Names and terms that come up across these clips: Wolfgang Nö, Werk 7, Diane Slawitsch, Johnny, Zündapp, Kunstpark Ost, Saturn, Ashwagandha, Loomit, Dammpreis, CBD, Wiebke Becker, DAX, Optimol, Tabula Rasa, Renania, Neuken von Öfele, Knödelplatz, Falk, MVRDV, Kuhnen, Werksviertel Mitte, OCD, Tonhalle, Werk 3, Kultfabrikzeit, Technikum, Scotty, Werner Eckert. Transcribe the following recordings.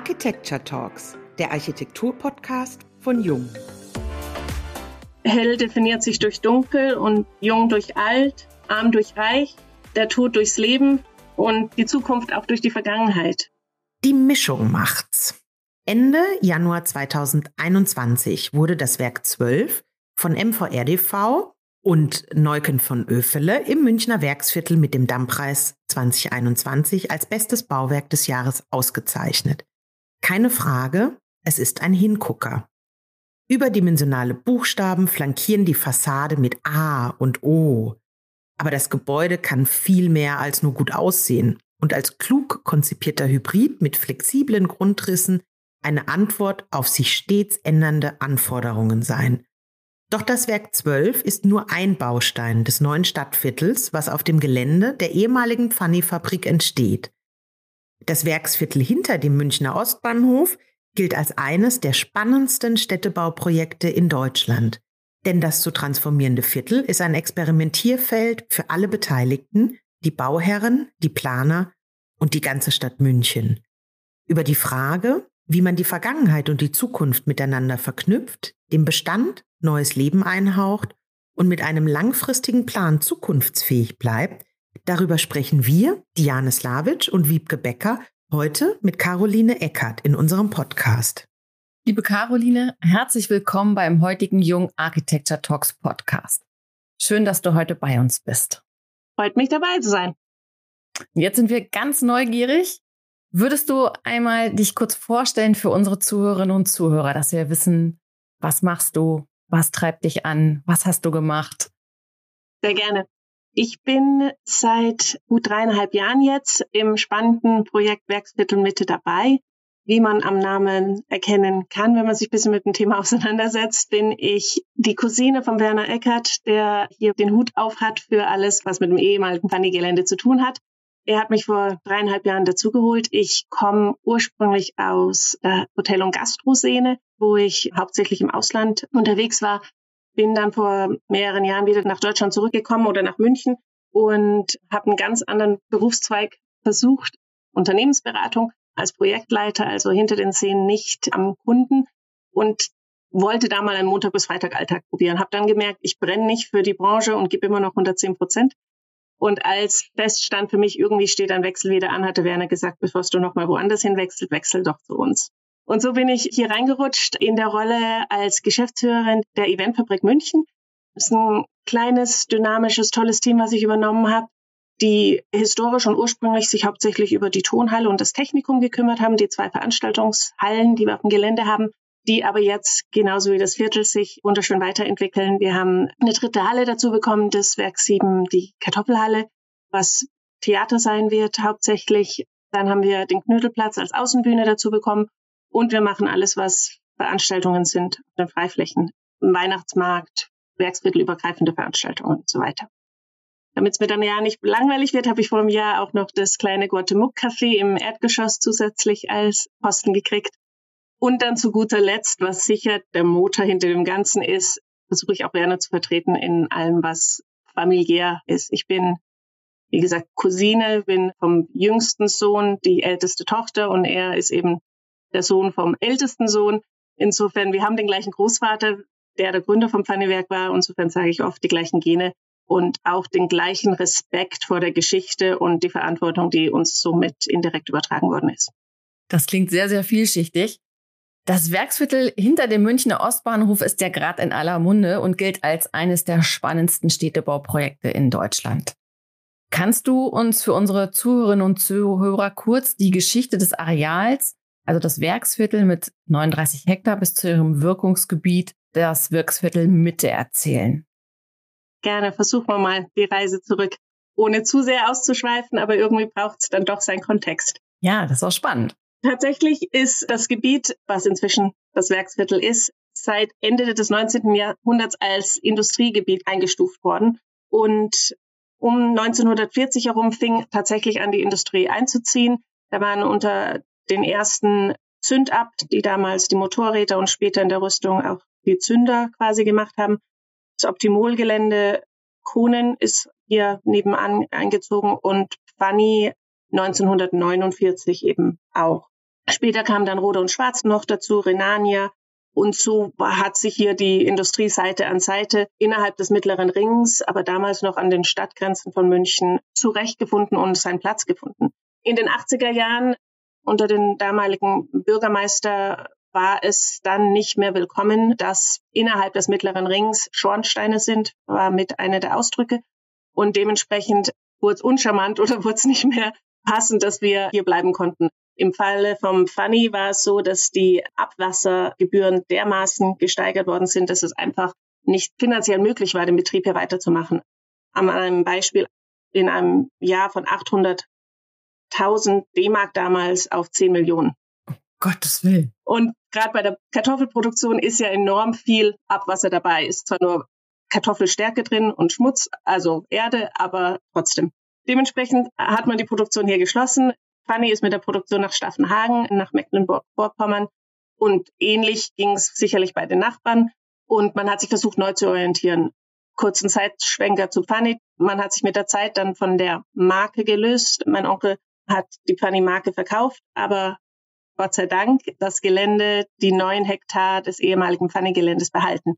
Architecture Talks, der Architektur-Podcast von Jung. Hell definiert sich durch Dunkel und Jung durch Alt, Arm durch Reich, der Tod durchs Leben und die Zukunft auch durch die Vergangenheit. Die Mischung macht's. Ende Januar 2021 wurde das Werk 12 von MVRDV und Neuken von Öfele im Münchner Werksviertel mit dem Dammpreis 2021 als bestes Bauwerk des Jahres ausgezeichnet. Keine Frage, es ist ein Hingucker. Überdimensionale Buchstaben flankieren die Fassade mit A und O. Aber das Gebäude kann viel mehr als nur gut aussehen und als klug konzipierter Hybrid mit flexiblen Grundrissen eine Antwort auf sich stets ändernde Anforderungen sein. Doch das Werk 12 ist nur ein Baustein des neuen Stadtviertels, was auf dem Gelände der ehemaligen Pfanni-Fabrik entsteht. Das Werksviertel hinter dem Münchner Ostbahnhof gilt als eines der spannendsten Städtebauprojekte in Deutschland. Denn das zu transformierende Viertel ist ein Experimentierfeld für alle Beteiligten, die Bauherren, die Planer und die ganze Stadt München. Über die Frage, wie man die Vergangenheit und die Zukunft miteinander verknüpft, dem Bestand neues Leben einhaucht und mit einem langfristigen Plan zukunftsfähig bleibt, darüber sprechen wir, Diane Slawitsch und Wiebke Becker, heute mit Caroline Eckert in unserem Podcast. Liebe Caroline, herzlich willkommen beim heutigen Jung Architecture Talks Podcast. Schön, dass du heute bei uns bist. Freut mich, dabei zu sein. Jetzt sind wir ganz neugierig. Würdest du einmal dich kurz vorstellen für unsere Zuhörerinnen und Zuhörer, dass wir wissen, was machst du? Was treibt dich an? Was hast du gemacht? Sehr gerne. Ich bin seit gut 3,5 Jahren jetzt im spannenden Projekt Werksviertel Mitte dabei. Wie man am Namen erkennen kann, wenn man sich ein bisschen mit dem Thema auseinandersetzt, bin ich die Cousine von Werner Eckert, der hier den Hut auf hat für alles, was mit dem ehemaligen Pfanni-Gelände zu tun hat. Er hat mich vor 3,5 Jahren dazugeholt. Ich komme ursprünglich aus der Hotel- und Gastro-Szene, wo ich hauptsächlich im Ausland unterwegs war. Bin dann vor mehreren Jahren wieder nach Deutschland zurückgekommen oder nach München und habe einen ganz anderen Berufszweig versucht. Unternehmensberatung als Projektleiter, also hinter den Szenen, nicht am Kunden. Und wollte da mal einen Montag- bis Freitag-Alltag probieren. Habe dann gemerkt, ich brenne nicht für die Branche und gebe immer noch 110%. Und als feststand für mich, irgendwie steht ein Wechsel wieder an, hatte Werner gesagt, bevor du nochmal woanders hin wechselst, wechsel doch zu uns. Und so bin ich hier reingerutscht in der Rolle als Geschäftsführerin der Eventfabrik München. Das ist ein kleines, dynamisches, tolles Team, was ich übernommen habe, die historisch und ursprünglich sich hauptsächlich über die Tonhalle und das Technikum gekümmert haben, die 2 Veranstaltungshallen, die wir auf dem Gelände haben, die aber jetzt, genauso wie das Viertel, sich wunderschön weiterentwickeln. Wir haben eine dritte Halle dazu bekommen, das Werk 7, die Kartoffelhalle, was Theater sein wird hauptsächlich. Dann haben wir den Knödelplatz als Außenbühne dazu bekommen und wir machen alles, was Veranstaltungen sind, auf den Freiflächen, im Weihnachtsmarkt, werksviertelübergreifende Veranstaltungen und so weiter. Damit es mir dann ja nicht langweilig wird, habe ich vor einem Jahr auch noch das kleine Guatemala-Café im Erdgeschoss zusätzlich als Posten gekriegt. Und dann zu guter Letzt, was sicher der Motor hinter dem Ganzen ist, versuche ich auch Werner zu vertreten in allem, was familiär ist. Ich bin, wie gesagt, Cousine, bin vom jüngsten Sohn die älteste Tochter und er ist eben der Sohn vom ältesten Sohn. Insofern, wir haben den gleichen Großvater, der Gründer vom Pfanni-Werk war. Insofern sage ich oft die gleichen Gene und auch den gleichen Respekt vor der Geschichte und die Verantwortung, die uns somit indirekt übertragen worden ist. Das klingt sehr, sehr vielschichtig. Das Werksviertel hinter dem Münchner Ostbahnhof ist ja gerade in aller Munde und gilt als eines der spannendsten Städtebauprojekte in Deutschland. Kannst du uns für unsere Zuhörerinnen und Zuhörer kurz die Geschichte des Areals, also das Werksviertel mit 39 Hektar bis zu ihrem Wirkungsgebiet, das Werksviertel Mitte, erzählen? Gerne, versuchen wir mal die Reise zurück, ohne zu sehr auszuschweifen, aber irgendwie braucht es dann doch seinen Kontext. Ja, das ist auch spannend. Tatsächlich ist das Gebiet, was inzwischen das Werksviertel ist, seit Ende des 19. Jahrhunderts als Industriegebiet eingestuft worden. Und um 1940 herum fing tatsächlich an, die Industrie einzuziehen. Da waren unter den ersten Zündapp, die damals die Motorräder und später in der Rüstung auch die Zünder quasi gemacht haben. Das Optimol-Gelände Kuhnen ist hier nebenan eingezogen und Pfanni 1949 eben auch. Später kamen dann Rohde und Schwarz noch dazu, Renania. Und so hat sich hier die Industrie Seite an Seite innerhalb des mittleren Rings, aber damals noch an den Stadtgrenzen von München, zurechtgefunden und seinen Platz gefunden. In den 80er Jahren unter den damaligen Bürgermeister war es dann nicht mehr willkommen, dass innerhalb des mittleren Rings Schornsteine sind, war mit einer der Ausdrücke. Und dementsprechend wurde es uncharmant oder wurde es nicht mehr passend, dass wir hier bleiben konnten. Im Falle vom Pfanni war es so, dass die Abwassergebühren dermaßen gesteigert worden sind, dass es einfach nicht finanziell möglich war, den Betrieb hier weiterzumachen. An einem Beispiel: in einem Jahr von 800.000 D-Mark damals auf 10 Millionen. Um Gottes Willen. Und gerade bei der Kartoffelproduktion ist ja enorm viel Abwasser dabei. Ist zwar nur Kartoffelstärke drin und Schmutz, also Erde, aber trotzdem. Dementsprechend hat man die Produktion hier geschlossen. Pfanni ist mit der Produktion nach Staffenhagen, nach Mecklenburg-Vorpommern, und ähnlich ging es sicherlich bei den Nachbarn, und man hat sich versucht, neu zu orientieren. Kurzen Zeitschwenker zu Pfanni. Man hat sich mit der Zeit dann von der Marke gelöst. Mein Onkel hat die Pfanni-Marke verkauft, aber Gott sei Dank das Gelände, die 9 Hektar des ehemaligen Pfanni-Geländes behalten.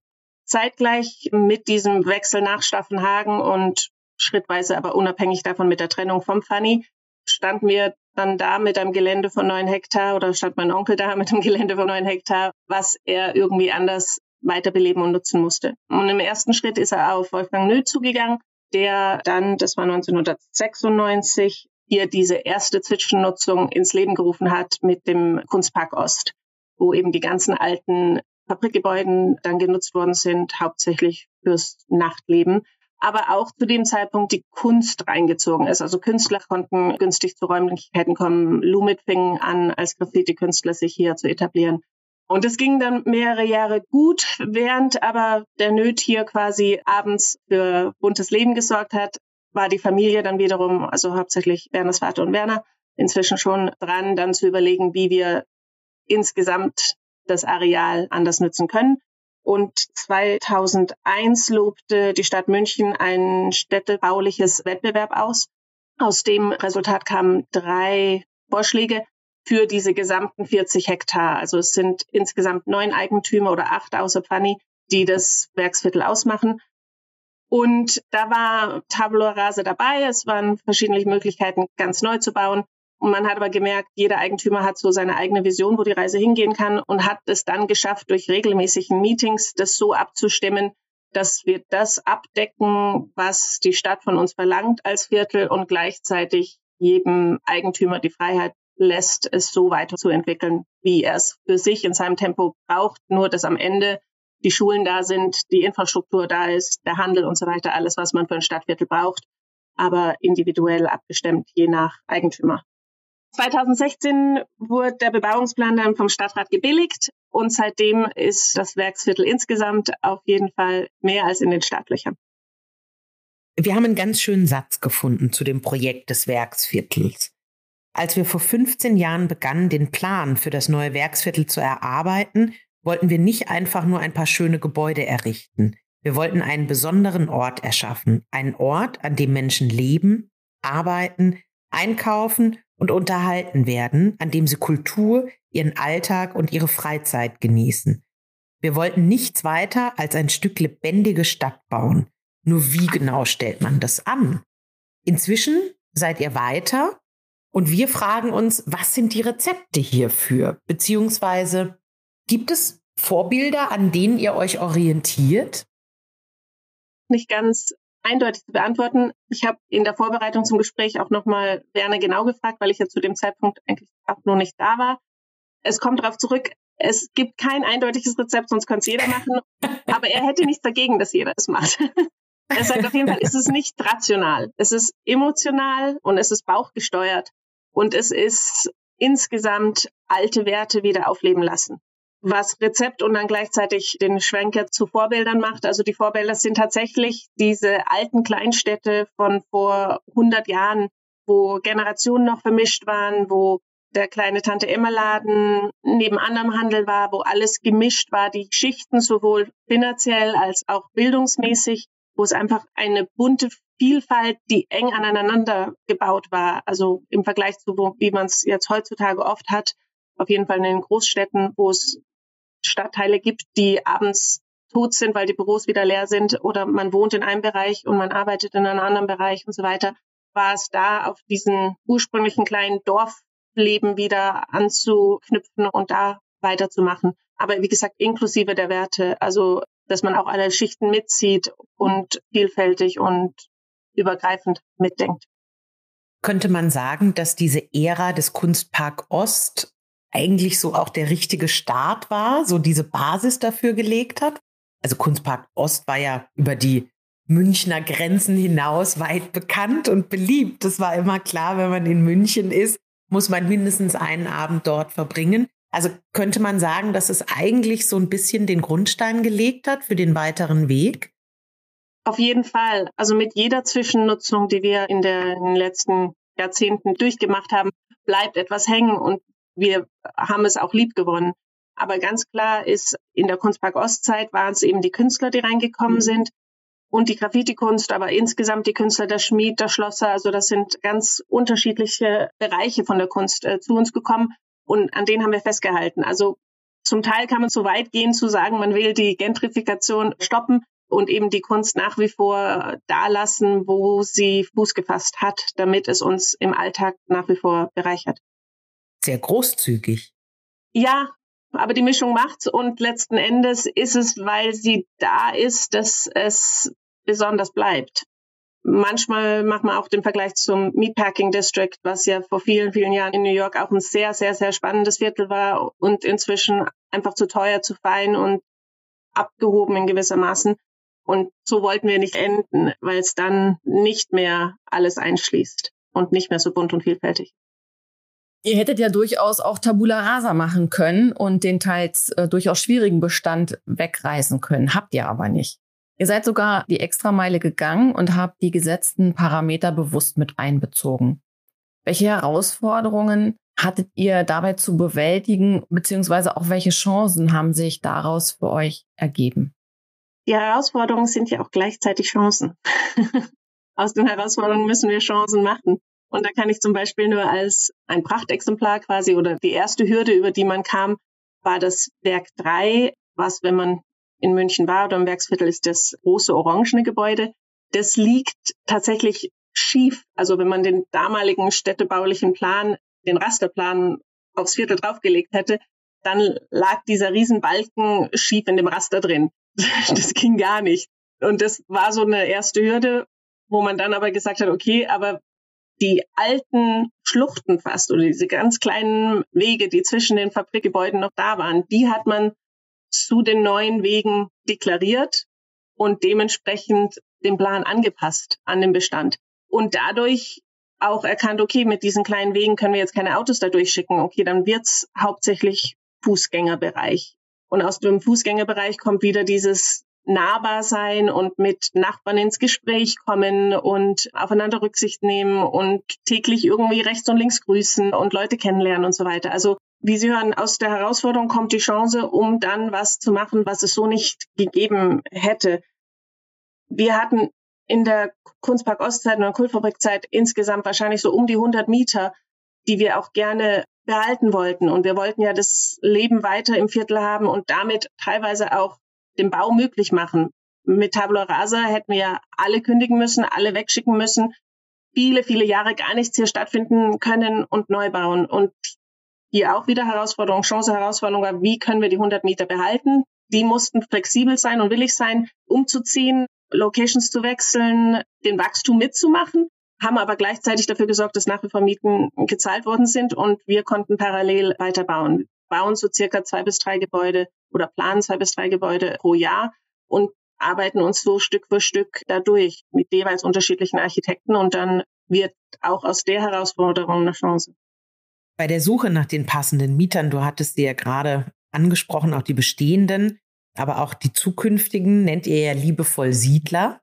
Zeitgleich mit diesem Wechsel nach Staffenhagen und schrittweise aber unabhängig davon mit der Trennung vom Pfanni standen wir dann da mit einem Gelände von 9 Hektar, oder stand mein Onkel da mit einem Gelände von 9 Hektar, was er irgendwie anders weiterbeleben und nutzen musste. Und im ersten Schritt ist er auf Wolfgang Nö zugegangen, der dann, das war 1996, hier diese erste Zwischennutzung ins Leben gerufen hat mit dem Kunstpark Ost, wo eben die ganzen alten Fabrikgebäuden dann genutzt worden sind, hauptsächlich fürs Nachtleben, aber auch zu dem Zeitpunkt die Kunst reingezogen ist. Also Künstler konnten günstig zu Räumlichkeiten kommen. Loomit fing an, als Graffiti-Künstler sich hier zu etablieren. Und es ging dann mehrere Jahre gut, während aber der Nöth hier quasi abends für buntes Leben gesorgt hat, war die Familie dann wiederum, also hauptsächlich Werners Vater und Werner, inzwischen schon dran, dann zu überlegen, wie wir insgesamt das Areal anders nutzen können. Und 2001 lobte die Stadt München ein städtebauliches Wettbewerb aus. Aus dem Resultat kamen 3 Vorschläge für diese gesamten 40 Hektar. Also es sind insgesamt 9 Eigentümer oder 8 außer Pfanni, die das Werksviertel ausmachen. Und da war Tabula Rasa dabei. Es waren verschiedene Möglichkeiten, ganz neu zu bauen. Und man hat aber gemerkt, jeder Eigentümer hat so seine eigene Vision, wo die Reise hingehen kann, und hat es dann geschafft, durch regelmäßigen Meetings das so abzustimmen, dass wir das abdecken, was die Stadt von uns verlangt als Viertel, und gleichzeitig jedem Eigentümer die Freiheit lässt, es so weiterzuentwickeln, wie er es für sich in seinem Tempo braucht. Nur, dass am Ende die Schulen da sind, die Infrastruktur da ist, der Handel und so weiter, alles, was man für ein Stadtviertel braucht, aber individuell abgestimmt, je nach Eigentümer. 2016 wurde der Bebauungsplan dann vom Stadtrat gebilligt, und seitdem ist das Werksviertel insgesamt auf jeden Fall mehr als in den Startlöchern. Wir haben einen ganz schönen Satz gefunden zu dem Projekt des Werksviertels. Als wir vor 15 Jahren begannen, den Plan für das neue Werksviertel zu erarbeiten, wollten wir nicht einfach nur ein paar schöne Gebäude errichten. Wir wollten einen besonderen Ort erschaffen. Einen Ort, an dem Menschen leben, arbeiten, einkaufen und unterhalten werden, an dem sie Kultur, ihren Alltag und ihre Freizeit genießen. Wir wollten nichts weiter als ein Stück lebendige Stadt bauen. Nur wie genau stellt man das an? Inzwischen seid ihr weiter, und wir fragen uns, was sind die Rezepte hierfür? Beziehungsweise, gibt es Vorbilder, an denen ihr euch orientiert? Nicht ganz eindeutig zu beantworten. Ich habe in der Vorbereitung zum Gespräch auch nochmal Werner genau gefragt, weil ich ja zu dem Zeitpunkt eigentlich auch noch nicht da war. Es kommt darauf zurück, es gibt kein eindeutiges Rezept, sonst könnte es jeder machen. Aber er hätte nichts dagegen, dass jeder es macht. Er sagt auf jeden Fall, es ist nicht rational. Es ist emotional und es ist bauchgesteuert. Und es ist insgesamt alte Werte wieder aufleben lassen. Was Rezept und dann gleichzeitig den Schwenker zu Vorbildern macht. Also die Vorbilder sind tatsächlich diese alten Kleinstädte von vor 100 Jahren, wo Generationen noch vermischt waren, wo der kleine Tante-Emma-Laden neben anderem Handel war, wo alles gemischt war, die Schichten sowohl finanziell als auch bildungsmäßig, wo es einfach eine bunte Vielfalt, die eng aneinander gebaut war. Also im Vergleich zu, wie man es jetzt heutzutage oft hat, auf jeden Fall in den Großstädten, wo es Stadtteile gibt, die abends tot sind, weil die Büros wieder leer sind oder man wohnt in einem Bereich und man arbeitet in einem anderen Bereich und so weiter, war es da auf diesen ursprünglichen kleinen Dorfleben wieder anzuknüpfen und da weiterzumachen. Aber wie gesagt, inklusive der Werte, also dass man auch alle Schichten mitzieht und vielfältig und übergreifend mitdenkt. Könnte man sagen, dass diese Ära des Kunstpark Ost eigentlich so auch der richtige Start war, so diese Basis dafür gelegt hat? Also Kunstpark Ost war ja über die Münchner Grenzen hinaus weit bekannt und beliebt. Das war immer klar, wenn man in München ist, muss man mindestens einen Abend dort verbringen. Also könnte man sagen, dass es eigentlich so ein bisschen den Grundstein gelegt hat für den weiteren Weg? Auf jeden Fall. Also mit jeder Zwischennutzung, die wir in den letzten Jahrzehnten durchgemacht haben, bleibt etwas hängen und wir haben es auch lieb gewonnen. Aber ganz klar ist, in der Kunstpark Ostzeit waren es eben die Künstler, die reingekommen sind und die Graffiti-Kunst, aber insgesamt die Künstler, der Schmied, der Schlosser. Also das sind ganz unterschiedliche Bereiche von der Kunst zu uns gekommen und an denen haben wir festgehalten. Also zum Teil kann man so weit gehen zu sagen, man will die Gentrifikation stoppen und eben die Kunst nach wie vor da lassen, wo sie Fuß gefasst hat, damit es uns im Alltag nach wie vor bereichert. Sehr großzügig. Ja, aber die Mischung macht's und letzten Endes ist es, weil sie da ist, dass es besonders bleibt. Manchmal macht man auch den Vergleich zum Meatpacking District, was ja vor vielen, vielen Jahren in New York auch ein sehr, sehr, sehr spannendes Viertel war und inzwischen einfach zu teuer, zu fein und abgehoben in gewissermaßen. Und so wollten wir nicht enden, weil es dann nicht mehr alles einschließt und nicht mehr so bunt und vielfältig. Ihr hättet ja durchaus auch Tabula Rasa machen können und den teils durchaus schwierigen Bestand wegreißen können. Habt ihr aber nicht. Ihr seid sogar die Extrameile gegangen und habt die gesetzten Parameter bewusst mit einbezogen. Welche Herausforderungen hattet ihr dabei zu bewältigen, beziehungsweise auch welche Chancen haben sich daraus für euch ergeben? Die Herausforderungen sind ja auch gleichzeitig Chancen. Aus den Herausforderungen müssen wir Chancen machen. Und da kann ich zum Beispiel nur als ein Prachtexemplar quasi oder die erste Hürde, über die man kam, war das Werk 3, was, wenn man in München war oder im Werksviertel, ist das große orangene Gebäude. Das liegt tatsächlich schief. Also wenn man den damaligen städtebaulichen Plan, den Rasterplan aufs Viertel draufgelegt hätte, dann lag dieser Riesenbalken schief in dem Raster drin. Das ging gar nicht. Und das war so eine erste Hürde, wo man dann aber gesagt hat, okay, aber die alten Schluchten fast oder diese ganz kleinen Wege, die zwischen den Fabrikgebäuden noch da waren, die hat man zu den neuen Wegen deklariert und dementsprechend den Plan angepasst an den Bestand. Und dadurch auch erkannt, okay, mit diesen kleinen Wegen können wir jetzt keine Autos da durchschicken. Okay, dann wird's hauptsächlich Fußgängerbereich. Und aus dem Fußgängerbereich kommt wieder dieses nahbar sein und mit Nachbarn ins Gespräch kommen und aufeinander Rücksicht nehmen und täglich irgendwie rechts und links grüßen und Leute kennenlernen und so weiter. Also wie Sie hören, aus der Herausforderung kommt die Chance, um dann was zu machen, was es so nicht gegeben hätte. Wir hatten in der Kunstpark Ostzeit und der Kultfabrikzeit insgesamt wahrscheinlich so um die 100 Mieter, die wir auch gerne behalten wollten. Und wir wollten ja das Leben weiter im Viertel haben und damit teilweise auch den Bau möglich machen. Mit Tabula Rasa hätten wir ja alle kündigen müssen, alle wegschicken müssen, viele, viele Jahre gar nichts hier stattfinden können und neu bauen. Und hier auch wieder Herausforderung, Chance, Herausforderung war, wie können wir die 100 Mieter behalten? Die mussten flexibel sein und willig sein, umzuziehen, Locations zu wechseln, den Wachstum mitzumachen, haben aber gleichzeitig dafür gesorgt, dass nach wie vor Mieten gezahlt worden sind und wir konnten parallel weiterbauen. Bauen so circa 2 bis 3 Gebäude oder planen 2 bis 3 Gebäude pro Jahr und arbeiten uns so Stück für Stück dadurch mit jeweils unterschiedlichen Architekten und dann wird auch aus der Herausforderung eine Chance. Bei der Suche nach den passenden Mietern, du hattest sie ja gerade angesprochen, auch die bestehenden, aber auch die zukünftigen, nennt ihr ja liebevoll Siedler.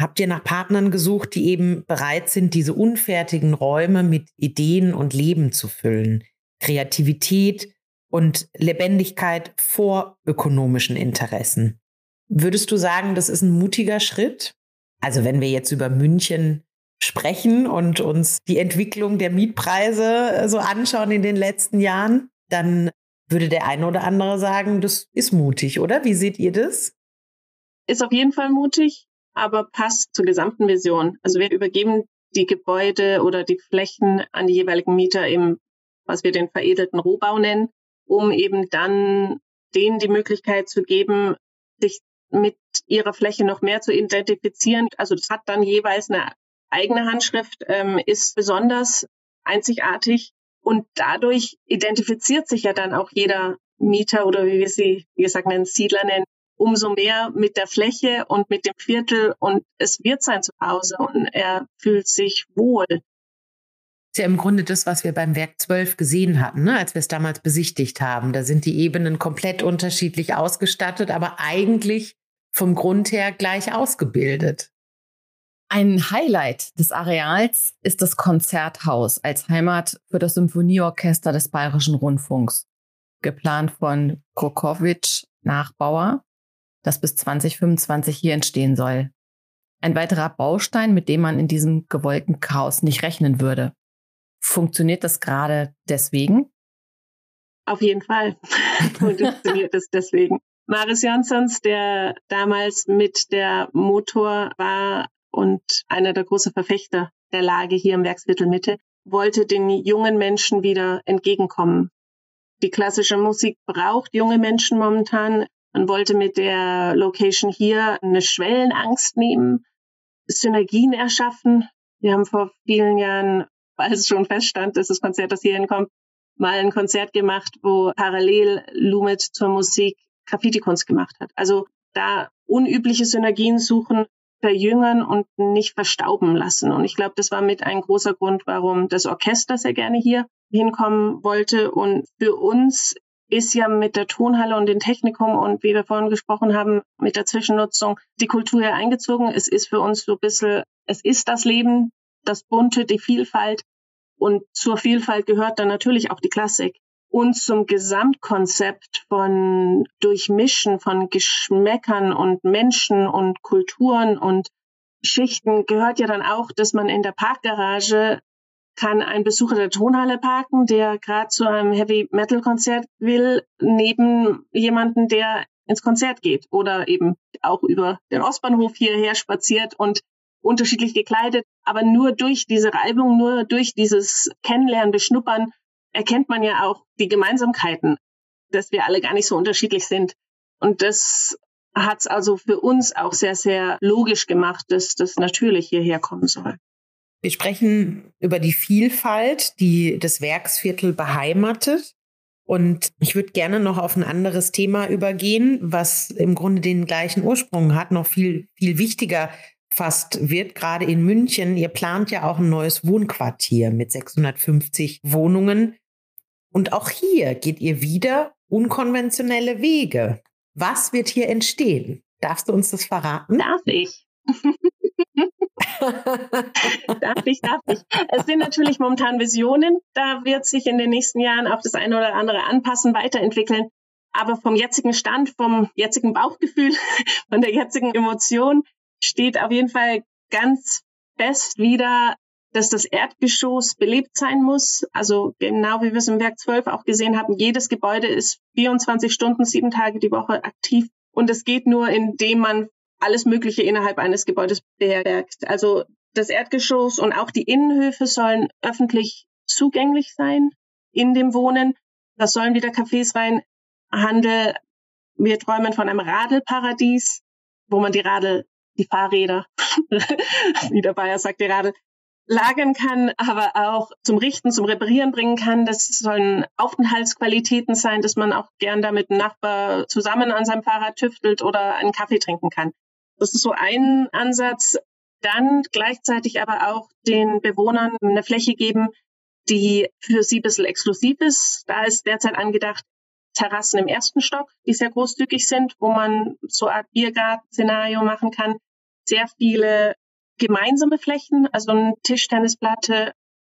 Habt ihr nach Partnern gesucht, die eben bereit sind, diese unfertigen Räume mit Ideen und Leben zu füllen? Kreativität und Lebendigkeit vor ökonomischen Interessen. Würdest du sagen, das ist ein mutiger Schritt? Also wenn wir jetzt über München sprechen und uns die Entwicklung der Mietpreise so anschauen in den letzten Jahren? dann würde der eine oder andere sagen, das ist mutig, oder? Wie seht ihr das? Ist auf jeden Fall mutig, aber passt zur gesamten Vision. Also wir übergeben die Gebäude oder die Flächen an die jeweiligen Mieter im, was wir den veredelten Rohbau nennen, um eben dann denen die Möglichkeit zu geben, sich mit ihrer Fläche noch mehr zu identifizieren. Also das hat dann jeweils eine eigene Handschrift, ist besonders einzigartig und dadurch identifiziert sich ja dann auch jeder Mieter oder wie wir sie, wie gesagt, einen Siedler nennen, umso mehr mit der Fläche und mit dem Viertel und es wird sein Zuhause und er fühlt sich wohl. Das ist ja im Grunde das, was wir beim Werk 12 gesehen hatten, ne? Als wir es damals besichtigt haben. Da sind die Ebenen komplett unterschiedlich ausgestattet, aber eigentlich vom Grund her gleich ausgebildet. Ein Highlight des Areals ist das Konzerthaus als Heimat für das Symphonieorchester des Bayerischen Rundfunks, geplant von Cukrowicz Nachbauer, das bis 2025 hier entstehen soll. Ein weiterer Baustein, mit dem man in diesem gewollten Chaos nicht rechnen würde. Funktioniert das gerade deswegen? Auf jeden Fall funktioniert es deswegen. Maris Janssons, der damals mit der Motor war und einer der großen Verfechter der Lage hier im Werksviertel Mitte, wollte den jungen Menschen wieder entgegenkommen. Die klassische Musik braucht junge Menschen momentan. Man wollte mit der Location hier eine Schwellenangst nehmen, Synergien erschaffen. Wir haben vor vielen Jahren, als es schon feststand, dass das Konzert, das hier hinkommt, mal ein Konzert gemacht, wo parallel Loomit zur Musik Graffiti-Kunst gemacht hat. Also da unübliche Synergien suchen, verjüngern und nicht verstauben lassen. Und ich glaube, das war mit ein großer Grund, warum das Orchester sehr gerne hier hinkommen wollte. Und für uns ist ja mit der Tonhalle und dem Technikum und wie wir vorhin gesprochen haben, mit der Zwischennutzung die Kultur hier eingezogen. Es ist für uns so ein bisschen, es ist das Leben, das Bunte, die Vielfalt. Und zur Vielfalt gehört dann natürlich auch die Klassik. Und zum Gesamtkonzept von Durchmischen von Geschmäckern und Menschen und Kulturen und Schichten gehört ja dann auch, dass man in der Parkgarage kann ein Besucher der Tonhalle parken, der gerade zu einem Heavy-Metal-Konzert will, neben jemanden, der ins Konzert geht oder eben auch über den Ostbahnhof hierher spaziert und unterschiedlich gekleidet. Aber nur durch diese Reibung, nur durch dieses Kennenlernen, Beschnuppern erkennt man ja auch die Gemeinsamkeiten, dass wir alle gar nicht so unterschiedlich sind. Und das hat es also für uns auch sehr, sehr logisch gemacht, dass das natürlich hierher kommen soll. Wir sprechen über die Vielfalt, die das Werksviertel beheimatet. Und ich würde gerne noch auf ein anderes Thema übergehen, was im Grunde den gleichen Ursprung hat, noch viel, viel wichtiger fast wird, gerade in München. Ihr plant ja auch ein neues Wohnquartier mit 650 Wohnungen. Und auch hier geht ihr wieder unkonventionelle Wege. Was wird hier entstehen? Darfst du uns das verraten? Darf ich? Darf ich. Es sind natürlich momentan Visionen. Da wird sich in den nächsten Jahren auch das eine oder andere anpassen, weiterentwickeln. Aber vom jetzigen Stand, vom jetzigen Bauchgefühl, von der jetzigen Emotion steht auf jeden Fall ganz fest wieder, dass das Erdgeschoss belebt sein muss. Also genau wie wir es im Werk 12 auch gesehen haben, jedes Gebäude ist 24 Stunden, 7 Tage die Woche aktiv. Und es geht nur, indem man alles Mögliche innerhalb eines Gebäudes beherbergt. Also das Erdgeschoss und auch die Innenhöfe sollen öffentlich zugänglich sein in dem Wohnen. Da sollen wieder Cafés rein, Handel. Wir träumen von einem Radelparadies, wo man die Fahrräder, wie der Bayer sagt, die Radl, lagern kann, aber auch zum Richten, zum Reparieren bringen kann. Das sollen Aufenthaltsqualitäten sein, dass man auch gern da mit dem Nachbar zusammen an seinem Fahrrad tüftelt oder einen Kaffee trinken kann. Das ist so ein Ansatz. Dann gleichzeitig aber auch den Bewohnern eine Fläche geben, die für sie ein bisschen exklusiv ist. Da ist derzeit angedacht, Terrassen im 1. Stock, die sehr großzügig sind, wo man so eine Art Biergarten-Szenario machen kann. Sehr viele gemeinsame Flächen, also eine Tischtennisplatte,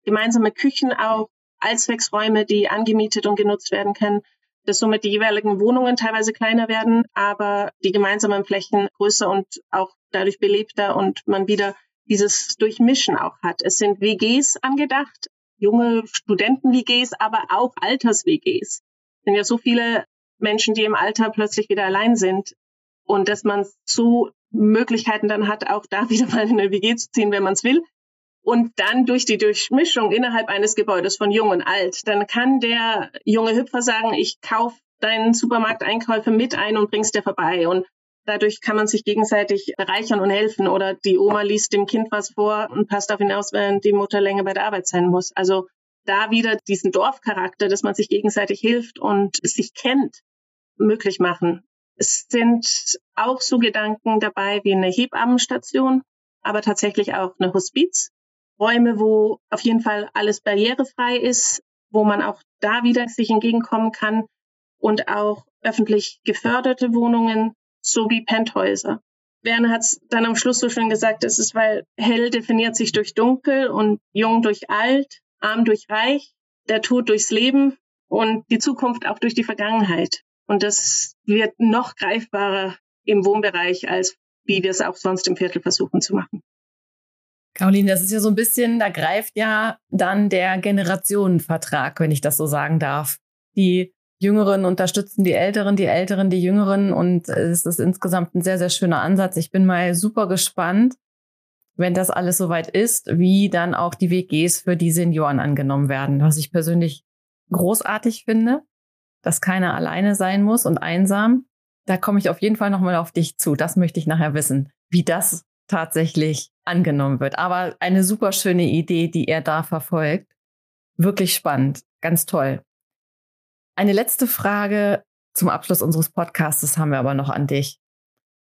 gemeinsame Küchen auch, Allzwecksräume, die angemietet und genutzt werden können, dass somit die jeweiligen Wohnungen teilweise kleiner werden, aber die gemeinsamen Flächen größer und auch dadurch belebter und man wieder dieses Durchmischen auch hat. Es sind WGs angedacht, junge Studenten-WGs, aber auch Alters-WGs. Es sind ja so viele Menschen, die im Alter plötzlich wieder allein sind. Und dass man so Möglichkeiten dann hat, auch da wieder mal in eine WG zu ziehen, wenn man es will. Und dann durch die Durchmischung innerhalb eines Gebäudes von Jung und Alt, dann kann der junge Hüpfer sagen, ich kaufe deinen Supermarkteinkäufe mit ein und bring's dir vorbei. Und dadurch kann man sich gegenseitig bereichern und helfen. Oder die Oma liest dem Kind was vor und passt auf ihn aus, wenn die Mutter länger bei der Arbeit sein muss. Also da wieder diesen Dorfcharakter, dass man sich gegenseitig hilft und sich kennt, möglich machen. Es sind auch so Gedanken dabei wie eine Hebammenstation, aber tatsächlich auch eine Hospiz. Räume, wo auf jeden Fall alles barrierefrei ist, wo man auch da wieder sich entgegenkommen kann. Und auch öffentlich geförderte Wohnungen sowie Penthäuser. Werner hat es dann am Schluss so schön gesagt, es ist, weil hell definiert sich durch dunkel und jung durch alt, arm durch reich, der Tod durchs Leben und die Zukunft auch durch die Vergangenheit. Und das wird noch greifbarer im Wohnbereich, als wie wir es auch sonst im Viertel versuchen zu machen. Caroline, das ist ja so ein bisschen, da greift ja dann der Generationenvertrag, wenn ich das so sagen darf. Die Jüngeren unterstützen die Älteren die Jüngeren, und es ist insgesamt ein sehr, sehr schöner Ansatz. Ich bin mal super gespannt, wenn das alles soweit ist, wie dann auch die WGs für die Senioren angenommen werden, was ich persönlich großartig finde, dass keiner alleine sein muss und einsam. Da komme ich auf jeden Fall nochmal auf dich zu. Das möchte ich nachher wissen, wie das tatsächlich angenommen wird. Aber eine super schöne Idee, die er da verfolgt. Wirklich spannend, ganz toll. Eine letzte Frage zum Abschluss unseres Podcasts haben wir aber noch an dich.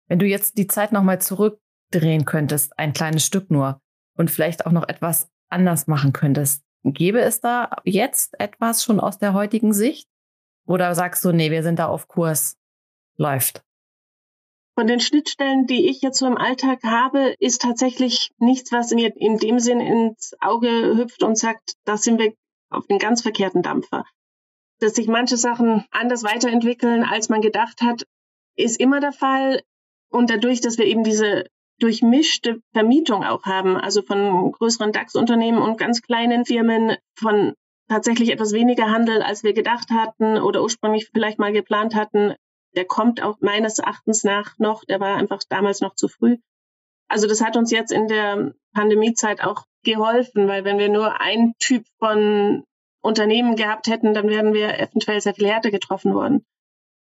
Wenn du jetzt die Zeit nochmal zurückdrehen könntest, ein kleines Stück nur, und vielleicht auch noch etwas anders machen könntest, gäbe es da jetzt etwas schon aus der heutigen Sicht? Oder sagst du, nee, wir sind da auf Kurs, läuft? Von den Schnittstellen, die ich jetzt so im Alltag habe, ist tatsächlich nichts, was mir in dem Sinn ins Auge hüpft und sagt, da sind wir auf den ganz verkehrten Dampfer. Dass sich manche Sachen anders weiterentwickeln, als man gedacht hat, ist immer der Fall. Und dadurch, dass wir eben diese durchmischte Vermietung auch haben, also von größeren DAX-Unternehmen und ganz kleinen Firmen, von tatsächlich etwas weniger Handel, als wir gedacht hatten oder ursprünglich vielleicht mal geplant hatten, der kommt auch meines Erachtens nach noch, der war einfach damals noch zu früh. Also das hat uns jetzt in der Pandemiezeit auch geholfen, weil wenn wir nur einen Typ von Unternehmen gehabt hätten, dann wären wir eventuell sehr viel härter getroffen worden.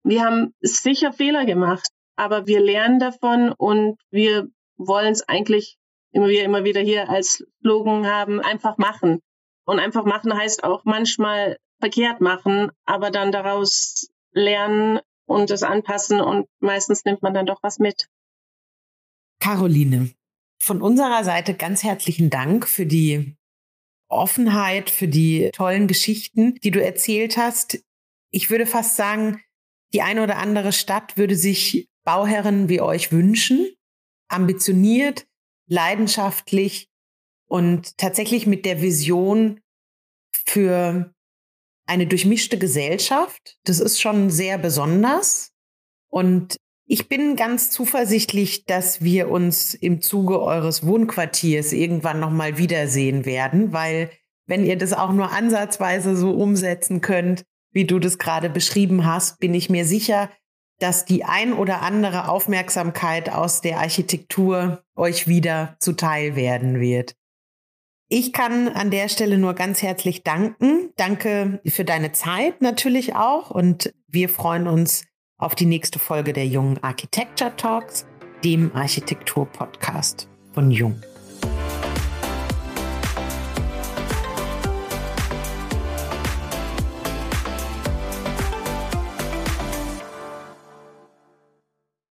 Wir haben sicher Fehler gemacht, aber wir lernen davon und wir wollen es eigentlich immer wieder hier als Slogan haben, einfach machen. Und einfach machen heißt auch manchmal verkehrt machen, aber dann daraus lernen und es anpassen, und meistens nimmt man dann doch was mit. Caroline, von unserer Seite ganz herzlichen Dank für die Offenheit, für die tollen Geschichten, die du erzählt hast. Ich würde fast sagen, die eine oder andere Stadt würde sich Bauherren wie euch wünschen. Ambitioniert, leidenschaftlich und tatsächlich mit der Vision für eine durchmischte Gesellschaft. Das ist schon sehr besonders. Und ich bin ganz zuversichtlich, dass wir uns im Zuge eures Wohnquartiers irgendwann nochmal wiedersehen werden, weil wenn ihr das auch nur ansatzweise so umsetzen könnt, wie du das gerade beschrieben hast, bin ich mir sicher, dass die ein oder andere Aufmerksamkeit aus der Architektur euch wieder zuteil werden wird. Ich kann an der Stelle nur ganz herzlich danken. Danke für deine Zeit natürlich auch, und wir freuen uns auf die nächste Folge der Jungen Architecture Talks, dem Architektur-Podcast von Jung.